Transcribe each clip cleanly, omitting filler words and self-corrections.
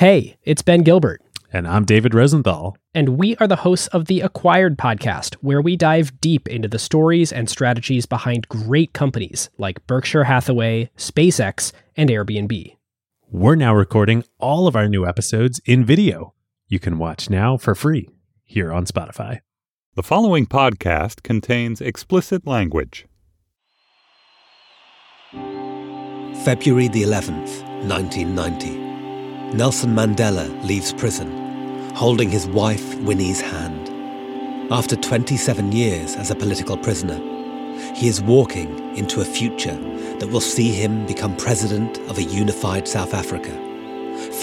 Hey, it's Ben Gilbert. And I'm David Rosenthal. And we are the hosts of the Acquired Podcast, where we dive deep into the stories and strategies behind great companies like Berkshire Hathaway, SpaceX, and Airbnb. We're now recording all of our new episodes in video. You can watch now for free here on Spotify. The following podcast contains explicit language. February the 11th, 1990. Nelson Mandela leaves prison, holding his wife Winnie's hand. After 27 years as a political prisoner, he is walking into a future that will see him become president of a unified South Africa,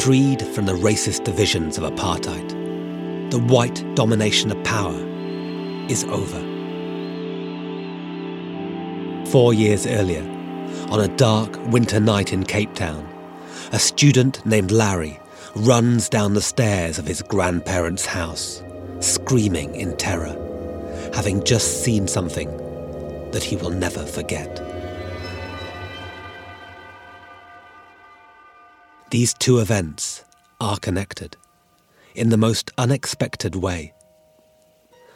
freed from the racist divisions of apartheid. The white domination of power is over. 4 years earlier, on a dark winter night in Cape Town, a student named Larry runs down the stairs of his grandparents' house, screaming in terror, having just seen something that he will never forget. These two events are connected in the most unexpected way.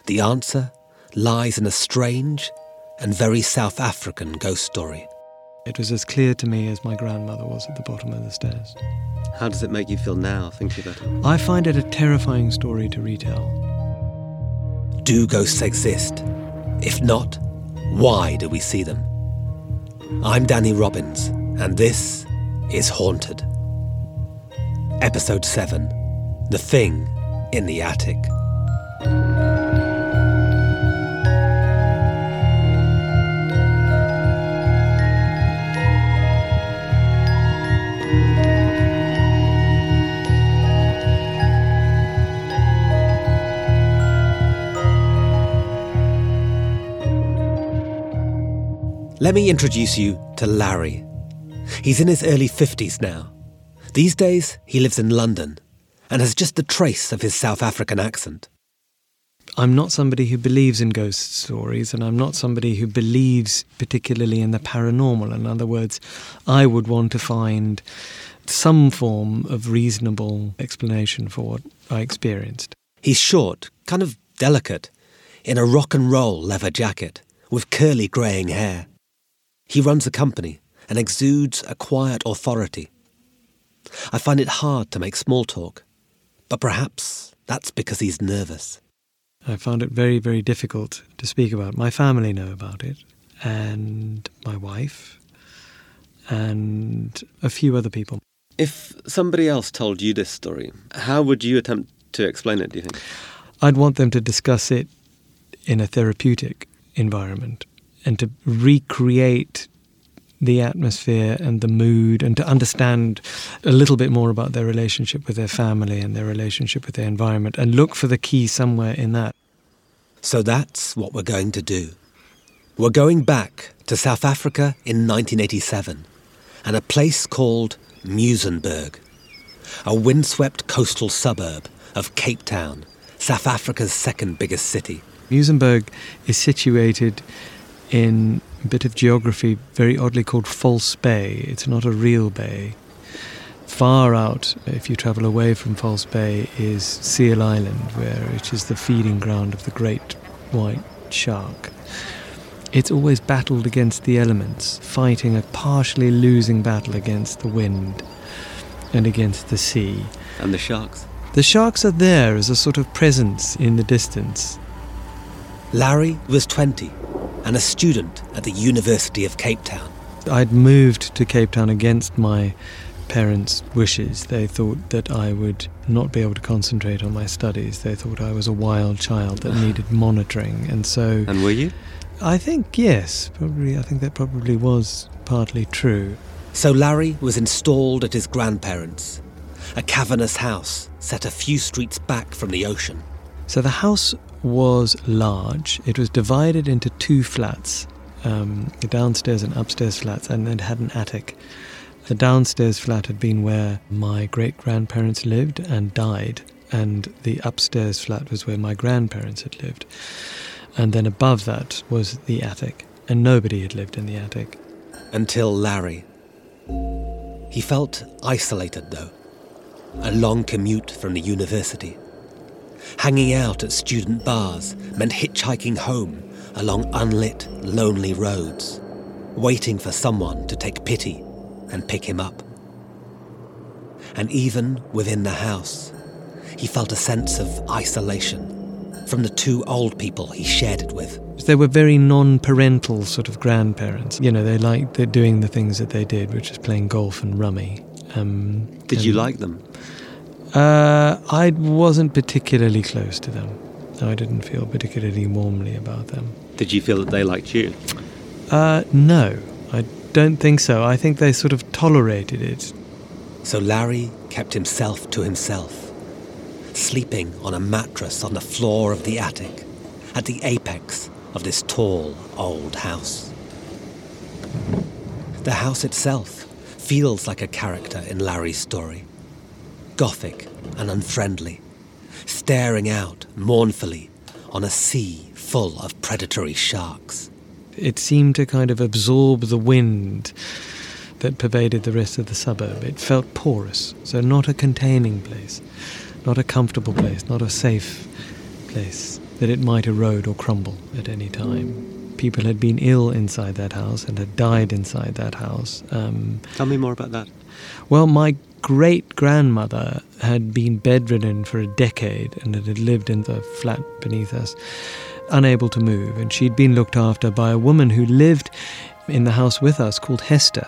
The answer lies in a strange and very South African ghost story. It was as clear to me as my grandmother was at the bottom of the stairs. How does it make you feel now, thinking about it? I find it a terrifying story to retell. Do ghosts exist? If not, why do we see them? I'm Danny Robbins, and this is Haunted. Episode 7, The Thing in the Attic. Let me introduce you to Larry. He's in his early 50s now. These days, he lives in London and has just the trace of his South African accent. I'm not somebody who believes in ghost stories, and I'm not somebody who believes particularly in the paranormal. In other words, I would want to find some form of reasonable explanation for what I experienced. He's short, kind of delicate, in a rock and roll leather jacket with curly greying hair. He runs a company and exudes a quiet authority. I find it hard to make small talk, but perhaps that's because he's nervous. I found it very, very difficult to speak about. My family know about it, and my wife, and a few other people. If somebody else told you this story, how would you attempt to explain it, do you think? I'd want them to discuss it in a therapeutic environment, and to recreate the atmosphere and the mood, and to understand a little bit more about their relationship with their family and their relationship with their environment, and look for the key somewhere in that. So that's what we're going to do. We're going back to South Africa in 1987 and a place called Muizenberg, a windswept coastal suburb of Cape Town, South Africa's second biggest city. Muizenberg is situated in a bit of geography very oddly called False Bay. It's not a real bay. Far out, if you travel away from False Bay, is Seal Island, where it is the feeding ground of the great white shark. It's always battled against the elements, fighting a partially losing battle against the wind and against the sea. And the sharks? The sharks are there as a sort of presence in the distance. Larry was 20 and a student at the University of Cape Town. I'd moved to Cape Town against my parents' wishes. They thought that I would not be able to concentrate on my studies. They thought I was a wild child that needed monitoring, and so... And were you? I think, yes. I think that probably was partly true. So Larry was installed at his grandparents', a cavernous house set a few streets back from the ocean. So the house was large. It was divided into two flats, downstairs and upstairs flats, and it had an attic. The downstairs flat had been where my great-grandparents lived and died, and the upstairs flat was where my grandparents had lived. And then above that was the attic, and nobody had lived in the attic. Until Larry. He felt isolated, though. a long commute from the university. Hanging out at student bars meant hitchhiking home along unlit, lonely roads, waiting for someone to take pity and pick him up. And even within the house, he felt a sense of isolation from the two old people he shared it with. They were very non-parental sort of grandparents. You know, they liked doing the things that they did, which was playing golf and rummy. Did you like them? I wasn't particularly close to them. I didn't feel particularly warmly about them. Did you feel that they liked you? No, I don't think so. I think they sort of tolerated it. So Larry kept himself to himself, sleeping on a mattress on the floor of the attic, at the apex of this tall, old house. The house itself feels like a character in Larry's story. Gothic and unfriendly, staring out mournfully on a sea full of predatory sharks. It seemed to kind of absorb the wind that pervaded the rest of the suburb. It felt porous, so not a containing place, not a comfortable place, not a safe place, that it might erode or crumble at any time. People had been ill inside that house and had died inside that house. Tell me more about that. Well, my great-grandmother had been bedridden for a decade and had lived in the flat beneath us, unable to move, and she'd been looked after by a woman who lived in the house with us called Hester,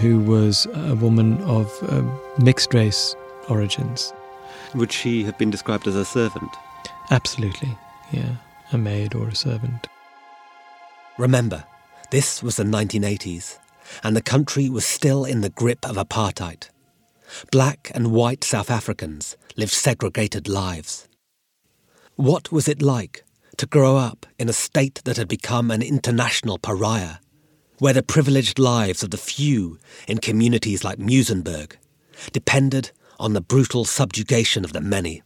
who was a woman of mixed-race origins. Would she have been described as a servant? Absolutely, yeah, a maid or a servant. Remember, this was the 1980s, and the country was still in the grip of apartheid. Black and white South Africans lived segregated lives. What was it like to grow up in a state that had become an international pariah, where the privileged lives of the few in communities like Muizenberg depended on the brutal subjugation of the many?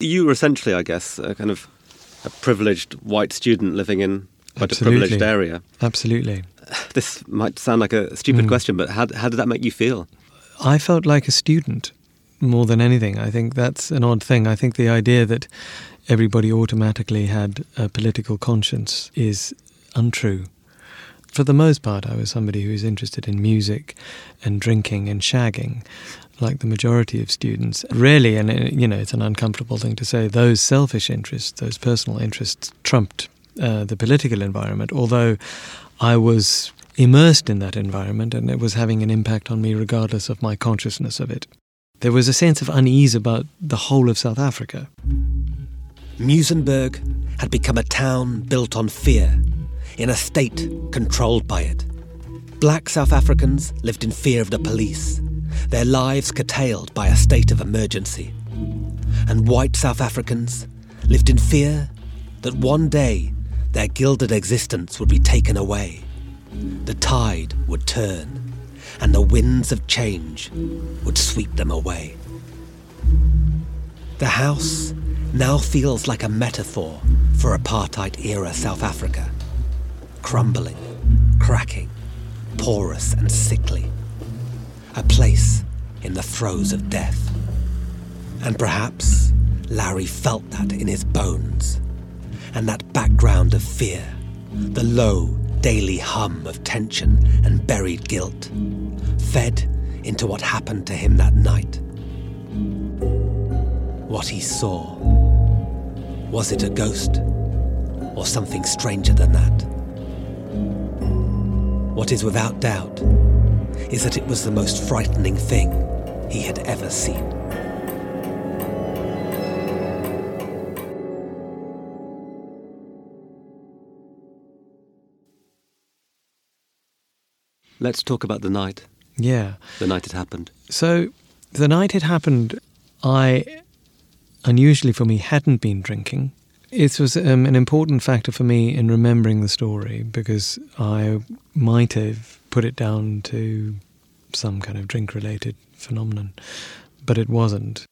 You were essentially, I guess, a kind of a privileged white student living in quite a privileged area. Absolutely. This might sound like a stupid question, but how did that make you feel? I felt like a student more than anything. I think that's an odd thing. I think the idea that everybody automatically had a political conscience is untrue. For the most part, I was somebody who was interested in music and drinking and shagging, like the majority of students. Really, and you know, it's an uncomfortable thing to say, those selfish interests, those personal interests trumped the political environment, although I was immersed in that environment, and it was having an impact on me regardless of my consciousness of it. There was a sense of unease about the whole of South Africa. Muizenberg had become a town built on fear, in a state controlled by it. Black South Africans lived in fear of the police, their lives curtailed by a state of emergency. And white South Africans lived in fear that one day their gilded existence would be taken away. The tide would turn, and the winds of change would sweep them away. The house now feels like a metaphor for apartheid-era South Africa. Crumbling, cracking, porous and sickly. A place in the throes of death. And perhaps Larry felt that in his bones, and that background of fear, the low, daily hum of tension and buried guilt, fed into what happened to him that night. What he saw. Was it a ghost? Or something stranger than that? What is without doubt is that it was the most frightening thing he had ever seen. Let's talk about the night. Yeah. The night it happened. So, the night it happened, I, unusually for me, hadn't been drinking. It was an important factor for me in remembering the story, because I might have put it down to some kind of drink-related phenomenon, but it wasn't.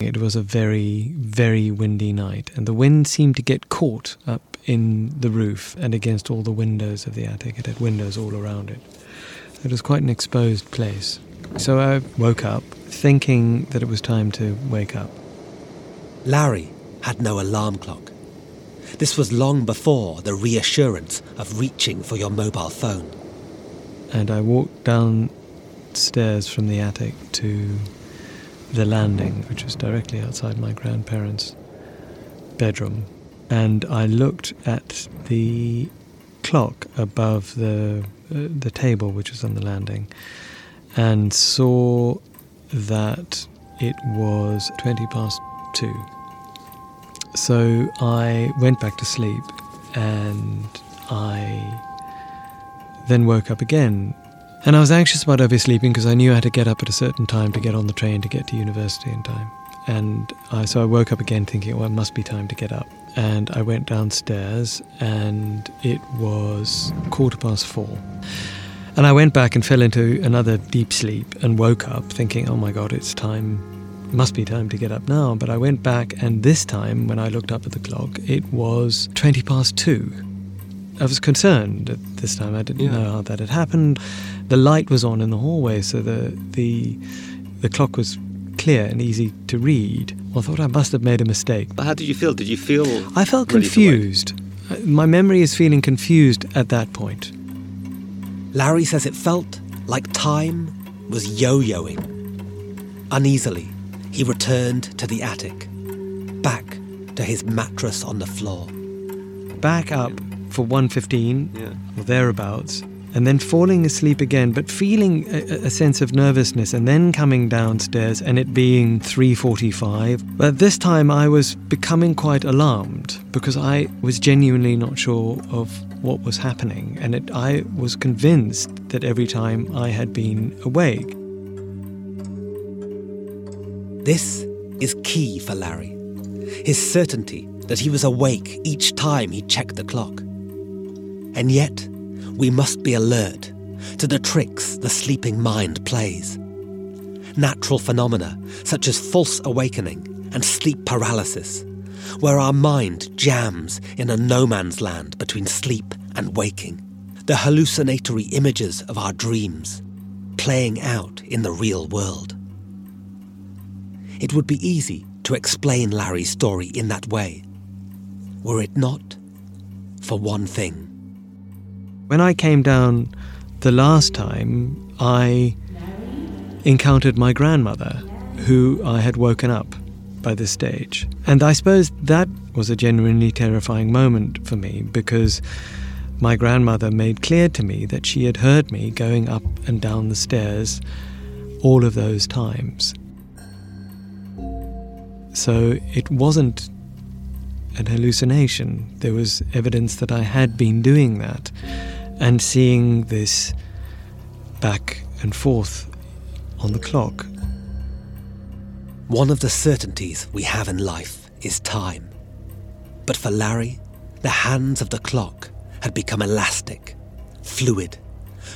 It was a very, very windy night, and the wind seemed to get caught up in the roof and against all the windows of the attic. It had windows all around it. It was quite an exposed place. So I woke up thinking that it was time to wake up. Larry had no alarm clock. This was long before the reassurance of reaching for your mobile phone. And I walked downstairs from the attic to the landing, which was directly outside my grandparents' bedroom. And I looked at the clock above the table, which was on the landing, and saw that it was 2:20. So I went back to sleep, and I then woke up again. And I was anxious about oversleeping because I knew I had to get up at a certain time to get on the train to get to university in time. And so I woke up again thinking, well, it must be time to get up. And I went downstairs, and it was 4:15. And I went back and fell into another deep sleep and woke up thinking, oh my God, it's time, must be time to get up now. But I went back, and this time when I looked up at the clock, it was 2:20. I was concerned at this time. I didn't know how that had happened. The light was on in the hallway, so the clock was clear and easy to read. I thought I must have made a mistake. But how did you feel? Did you feel... I felt confused. My memory is feeling confused at that point. Larry says it felt like time was yo-yoing. Uneasily, he returned to the attic, back to his mattress on the floor. Back up for 1:15, or thereabouts, and then falling asleep again, but feeling a sense of nervousness, and then coming downstairs and it being 3:45. But this time I was becoming quite alarmed because I was genuinely not sure of what was happening, and I was convinced that every time I had been awake. This is key for Larry, his certainty that he was awake each time he checked the clock. And yet, we must be alert to the tricks the sleeping mind plays. Natural phenomena such as false awakening and sleep paralysis, where our mind jams in a no-man's land between sleep and waking, the hallucinatory images of our dreams playing out in the real world. It would be easy to explain Larry's story in that way, were it not for one thing. When I came down the last time, I encountered my grandmother, who I had woken up by this stage. And I suppose that was a genuinely terrifying moment for me, because my grandmother made clear to me that she had heard me going up and down the stairs all of those times. So it wasn't an hallucination. There was evidence that I had been doing that. And seeing this back and forth on the clock. One of the certainties we have in life is time. But for Larry, the hands of the clock had become elastic, fluid,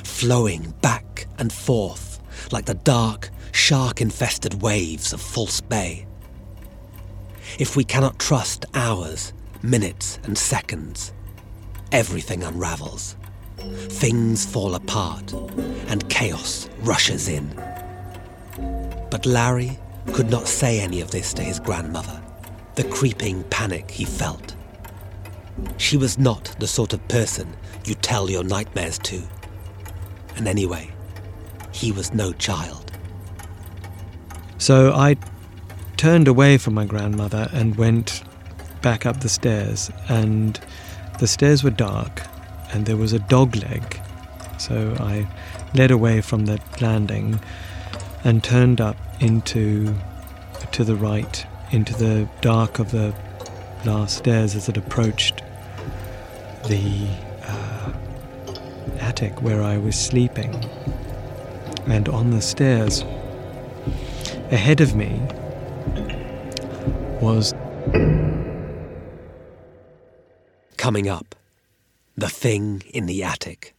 flowing back and forth like the dark, shark-infested waves of False Bay. If we cannot trust hours, minutes, and seconds, everything unravels. Things fall apart, and chaos rushes in. But Larry could not say any of this to his grandmother, the creeping panic he felt. She was not the sort of person you tell your nightmares to. And anyway, he was no child. So I turned away from my grandmother and went back up the stairs, and the stairs were dark. And there was a dog leg, so I led away from the landing and turned up to the right, into the dark of the last stairs as it approached the attic where I was sleeping. And on the stairs, ahead of me, was... Coming up. The thing in the attic.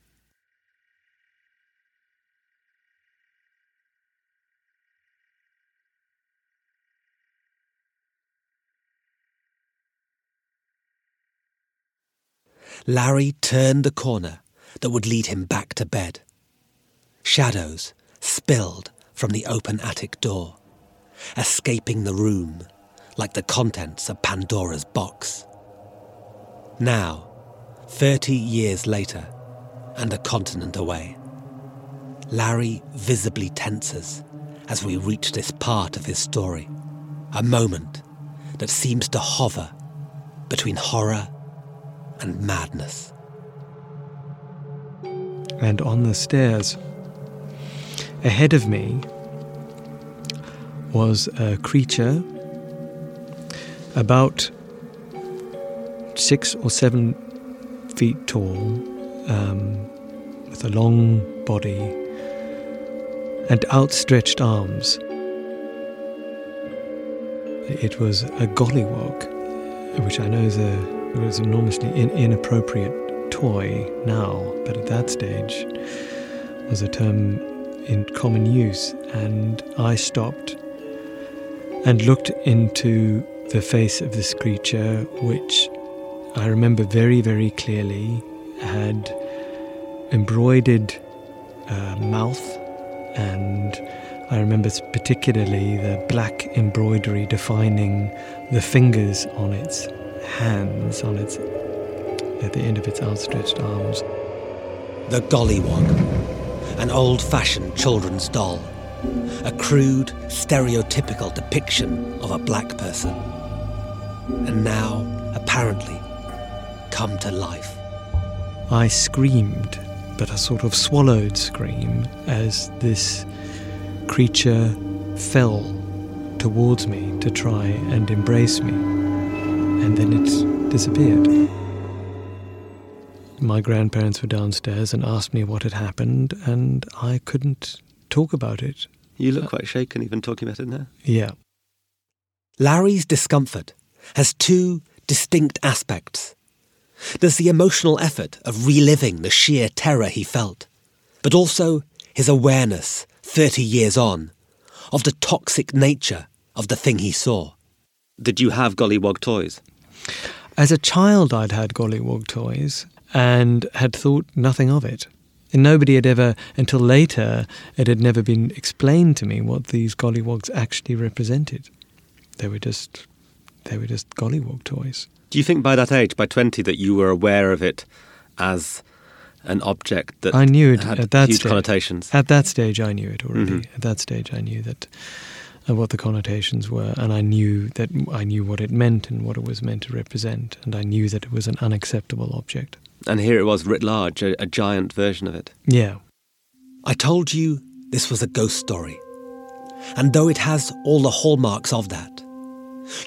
Larry turned the corner that would lead him back to bed. Shadows spilled from the open attic door, escaping the room like the contents of Pandora's box. Now, 30 years later, and a continent away, Larry visibly tenses as we reach this part of his story, a moment that seems to hover between horror and madness. And on the stairs, ahead of me, was a creature about 6 or 7 feet tall, with a long body and outstretched arms. It was a gollywog, which I know was an enormously inappropriate toy now, but at that stage was a term in common use, and I stopped and looked into the face of this creature, which I remember very, very clearly had embroidered mouth, and I remember particularly the black embroidery defining the fingers on its hands, at the end of its outstretched arms. The gollywog. An old-fashioned children's doll, a crude, stereotypical depiction of a black person, and now, apparently, come to life. I screamed, but a sort of swallowed scream, as this creature fell towards me to try and embrace me, and then it disappeared. My grandparents were downstairs and asked me what had happened, and I couldn't talk about it. You look quite shaken even talking about it now. Yeah. Larry's discomfort has two distinct aspects. There's the emotional effort of reliving the sheer terror he felt, but also his awareness, 30 years on, of the toxic nature of the thing he saw. Did you have gollywog toys? As a child, I'd had gollywog toys and had thought nothing of it. And nobody had ever, until later, it had never been explained to me what these gollywogs actually represented. They were just gollywog toys. Do you think by that age, by 20, that you were aware of it as an object that I knew it had at that huge stage, connotations? At that stage, I knew it already. Mm-hmm. At that stage, I knew that what the connotations were, and I knew what it meant and what it was meant to represent, and I knew that it was an unacceptable object. And here it was writ large, a giant version of it. Yeah. I told you this was a ghost story. And though it has all the hallmarks of that,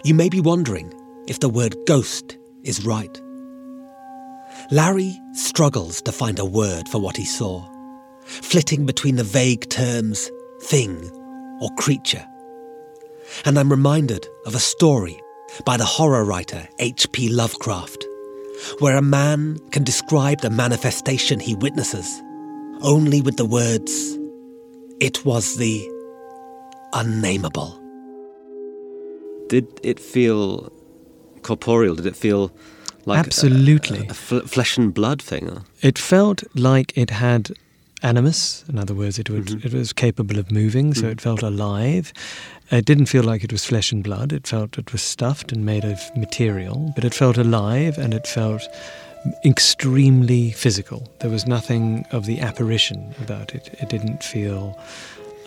you may be wondering if the word ghost is right. Larry struggles to find a word for what he saw, flitting between the vague terms thing or creature. And I'm reminded of a story by the horror writer H.P. Lovecraft, where a man can describe the manifestation he witnesses only with the words, "It was the unnameable." Did it feel corporeal? Did it feel like absolutely a flesh and blood thing? It felt like it had animus. In other words, it was capable of moving, so it felt alive. It didn't feel like it was flesh and blood. It felt it was stuffed and made of material, but it felt alive and it felt extremely physical. There was nothing of the apparition about it. It didn't feel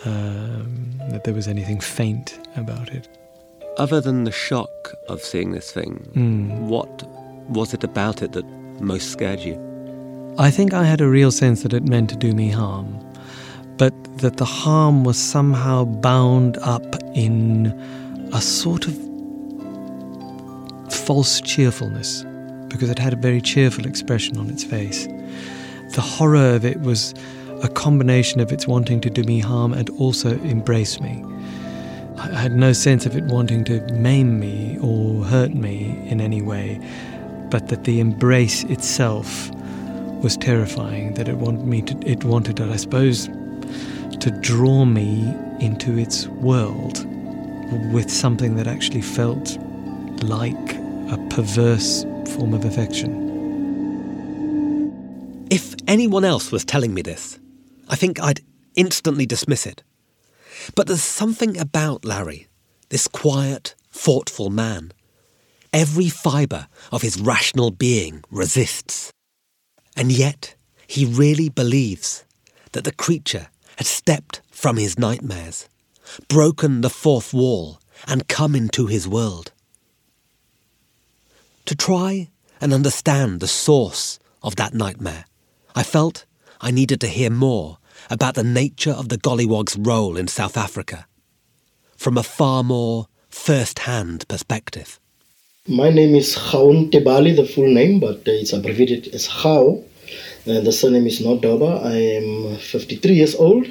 that there was anything faint about it. Other than the shock of seeing this thing, what was it about it that most scared you? I think I had a real sense that it meant to do me harm, but that the harm was somehow bound up in a sort of false cheerfulness, because it had a very cheerful expression on its face. The horror of it was a combination of its wanting to do me harm and also embrace me. I had no sense of it wanting to maim me or hurt me in any way, but that the embrace itself was terrifying, that it wanted, I suppose, to draw me into its world with something that actually felt like a perverse form of affection. If anyone else was telling me this, I think I'd instantly dismiss it. But there's something about Larry, this quiet, thoughtful man. Every fibre of his rational being resists. And yet, he really believes that the creature had stepped from his nightmares, broken the fourth wall, and come into his world. To try and understand the source of that nightmare, I felt I needed to hear more about the nature of the gollywog's role in South Africa, from a far more first-hand perspective. My name is Khao Ntebali, the full name, but it's abbreviated as Khao. The surname is Ndoba. I am 53 years old.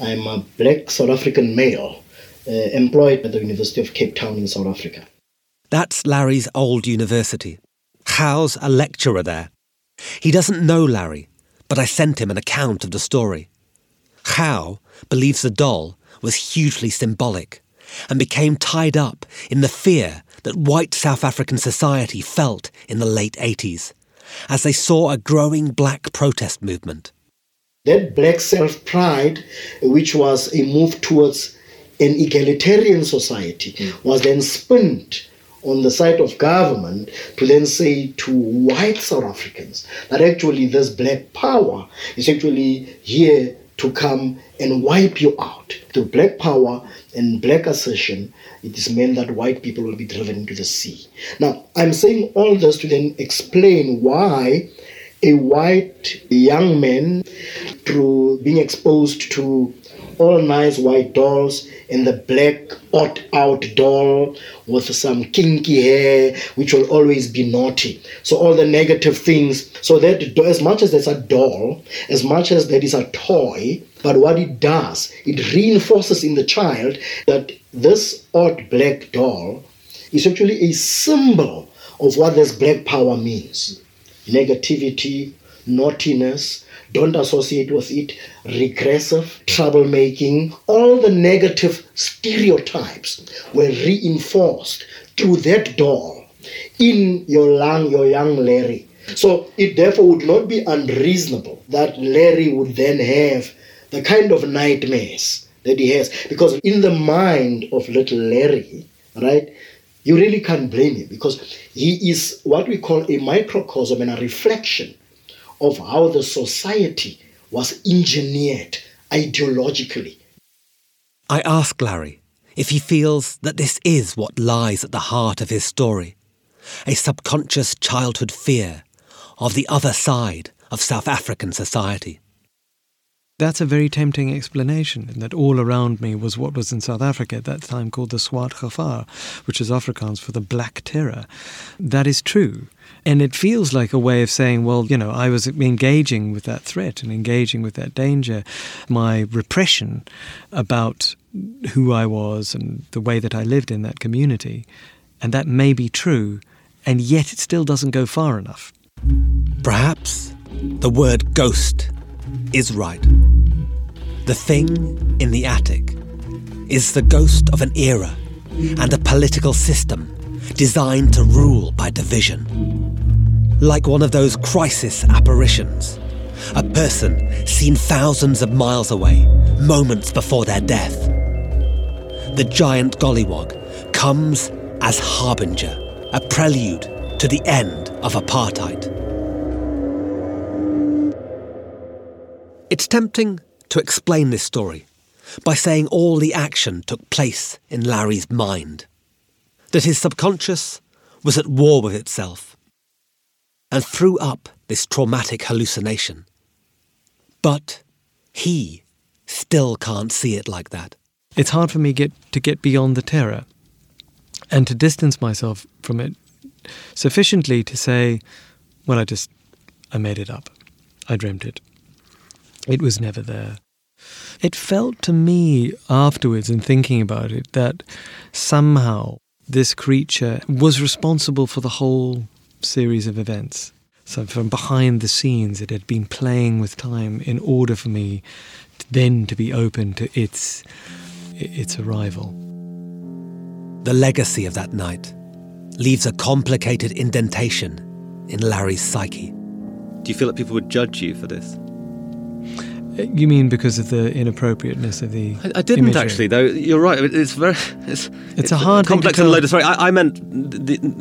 I am a black South African male, employed at the University of Cape Town in South Africa. That's Larry's old university. Khao's a lecturer there. He doesn't know Larry, but I sent him an account of the story. Khao believes the doll was hugely symbolic and became tied up in the fear that white South African society felt in the late 80s, as they saw a growing black protest movement. That black self-pride, which was a move towards an egalitarian society, was then spun on the side of government to then say to white South Africans that actually this black power is actually here to come and wipe you out. Through black power and black assertion, it is meant that white people will be driven into the sea. Now, I'm saying all this to then explain why a white young man, through being exposed to all nice white dolls and the black odd-out doll with some kinky hair, which will always be naughty. So all the negative things. So that as much as there's a doll, as much as there is a toy, but what it does, it reinforces in the child that this odd black doll is actually a symbol of what this black power means. Negativity, naughtiness, don't associate with it, regressive, troublemaking. All the negative stereotypes were reinforced through that doll in your young Larry. So it therefore would not be unreasonable that Larry would then have the kind of nightmares that he has. Because in the mind of little Larry, right, you really can't blame him because he is what we call a microcosm and a reflection of how the society was engineered ideologically. I ask Larry if he feels that this is what lies at the heart of his story, a subconscious childhood fear of the other side of South African society. That's a very tempting explanation, in that all around me was what was in South Africa at that time called the Swart Gevaar, which is Afrikaans for the Black Terror. That is true. And it feels like a way of saying, well, you know, I was engaging with that threat and engaging with that danger. My repression about who I was and the way that I lived in that community. And that may be true, and yet it still doesn't go far enough. Perhaps the word ghost is right. The thing in the attic is the ghost of an era and a political system designed to rule by division. Like one of those crisis apparitions, a person seen thousands of miles away, moments before their death. The giant gollywog comes as harbinger, a prelude to the end of apartheid. It's tempting to explain this story by saying all the action took place in Larry's mind, that his subconscious was at war with itself and threw up this traumatic hallucination. But he still can't see it like that. It's hard for me to get beyond the terror and to distance myself from it sufficiently to say, well, I made it up. I dreamt it. It was never there. It felt to me afterwards, in thinking about it, that somehow this creature was responsible for the whole series of events. So from behind the scenes, it had been playing with time in order for me to be open to its arrival. The legacy of that night leaves a complicated indentation in Larry's psyche. Do you feel that people would judge you for this? You mean because of the inappropriateness of the imagery? I didn't actually, though. You're right. It's very... It's a hard complex and loaded story. I meant,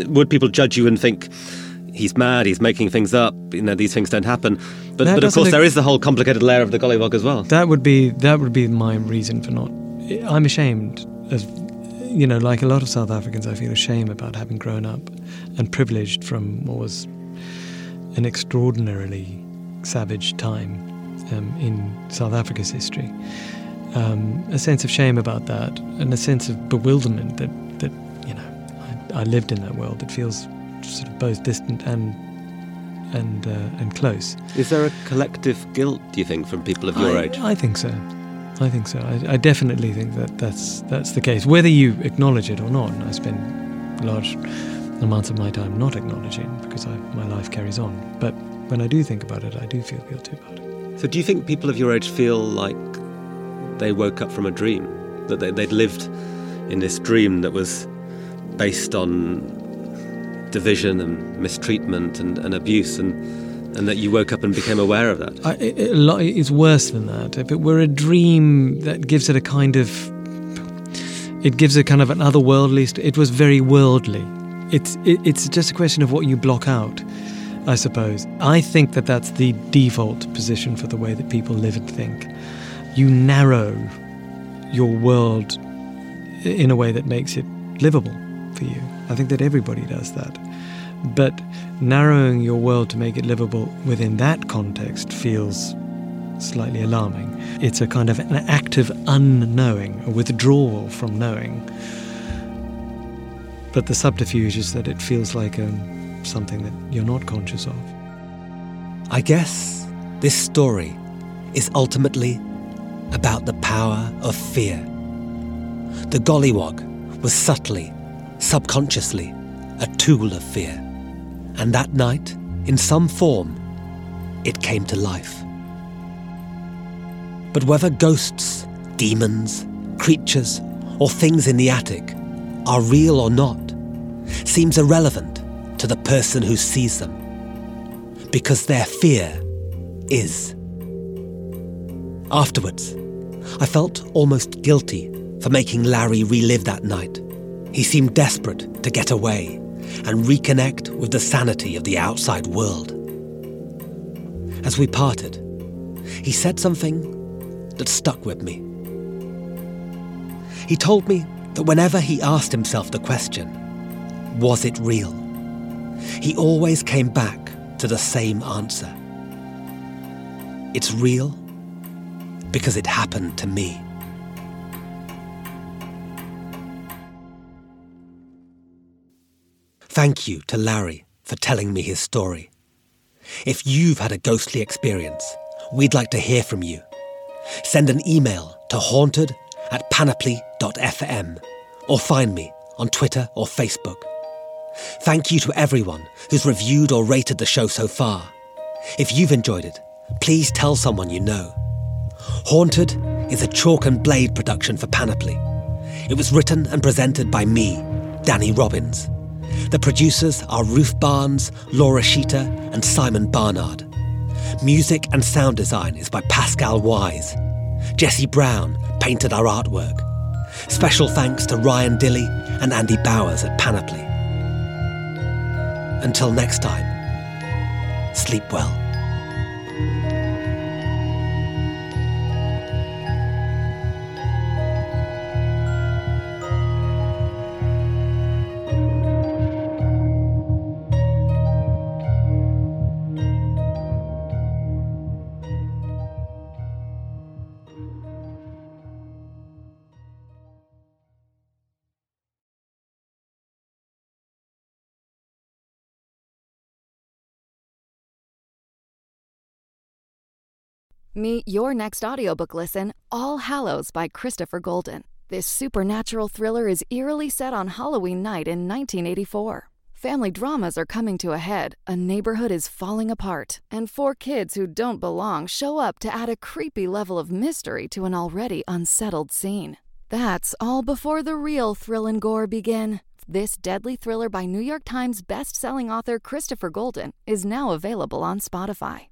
would people judge you and think, he's mad, he's making things up, you know, these things don't happen. But of course, there is the whole complicated layer of the gollywog as well. That would be my reason for not... I'm ashamed of... You know, like a lot of South Africans, I feel ashamed about having grown up and privileged from what was an extraordinarily savage time in South Africa's history. A sense of shame about that, and a sense of bewilderment that you know, I lived in that world. It feels sort of both distant and close. Is there a collective guilt, do you think, from people of your age? I think so. I definitely think that's the case. Whether you acknowledge it or not, and I spend large amounts of my time not acknowledging because my life carries on. But when I do think about it, I do feel guilty about it. So do you think people of your age feel like they woke up from a dream, that they'd lived in this dream that was based on division and mistreatment and abuse and that you woke up and became aware of that? It's worse than that. If it were a dream, that gives it a kind of... It gives a kind of an otherworldly... It was very worldly. It's just a question of what you block out, I suppose. I think that's the default position for the way that people live and think. You narrow your world in a way that makes it livable for you. I think that everybody does that. But narrowing your world to make it livable within that context feels slightly alarming. It's a kind of an active unknowing, a withdrawal from knowing. But the subterfuge is that it feels like something that you're not conscious of. I guess this story is ultimately about the power of fear. The gollywog was subtly, subconsciously, a tool of fear. And that night, in some form, it came to life. But whether ghosts, demons, creatures, or things in the attic are real or not seems irrelevant to the person who sees them, because their fear is. Afterwards, I felt almost guilty for making Larry relive that night. He seemed desperate to get away and reconnect with the sanity of the outside world. As we parted, he said something that stuck with me. He told me that whenever he asked himself the question, was it real, he always came back to the same answer. It's real because it happened to me. Thank you to Larry for telling me his story. If you've had a ghostly experience, we'd like to hear from you. Send an email to haunted@panoply.fm or find me on Twitter or Facebook. Thank you to everyone who's reviewed or rated the show so far. If you've enjoyed it, please tell someone you know. Haunted is a Chalk and Blade production for Panoply. It was written and presented by me, Danny Robbins. The producers are Ruth Barnes, Laura Sheeter, and Simon Barnard. Music and sound design is by Pascal Wise. Jesse Brown painted our artwork. Special thanks to Ryan Dilley and Andy Bowers at Panoply. Until next time, sleep well. Meet your next audiobook listen, All Hallows by Christopher Golden. This supernatural thriller is eerily set on Halloween night in 1984. Family dramas are coming to a head, a neighborhood is falling apart, and four kids who don't belong show up to add a creepy level of mystery to an already unsettled scene. That's all before the real thrill and gore begin. This deadly thriller by New York Times best-selling author Christopher Golden is now available on Spotify.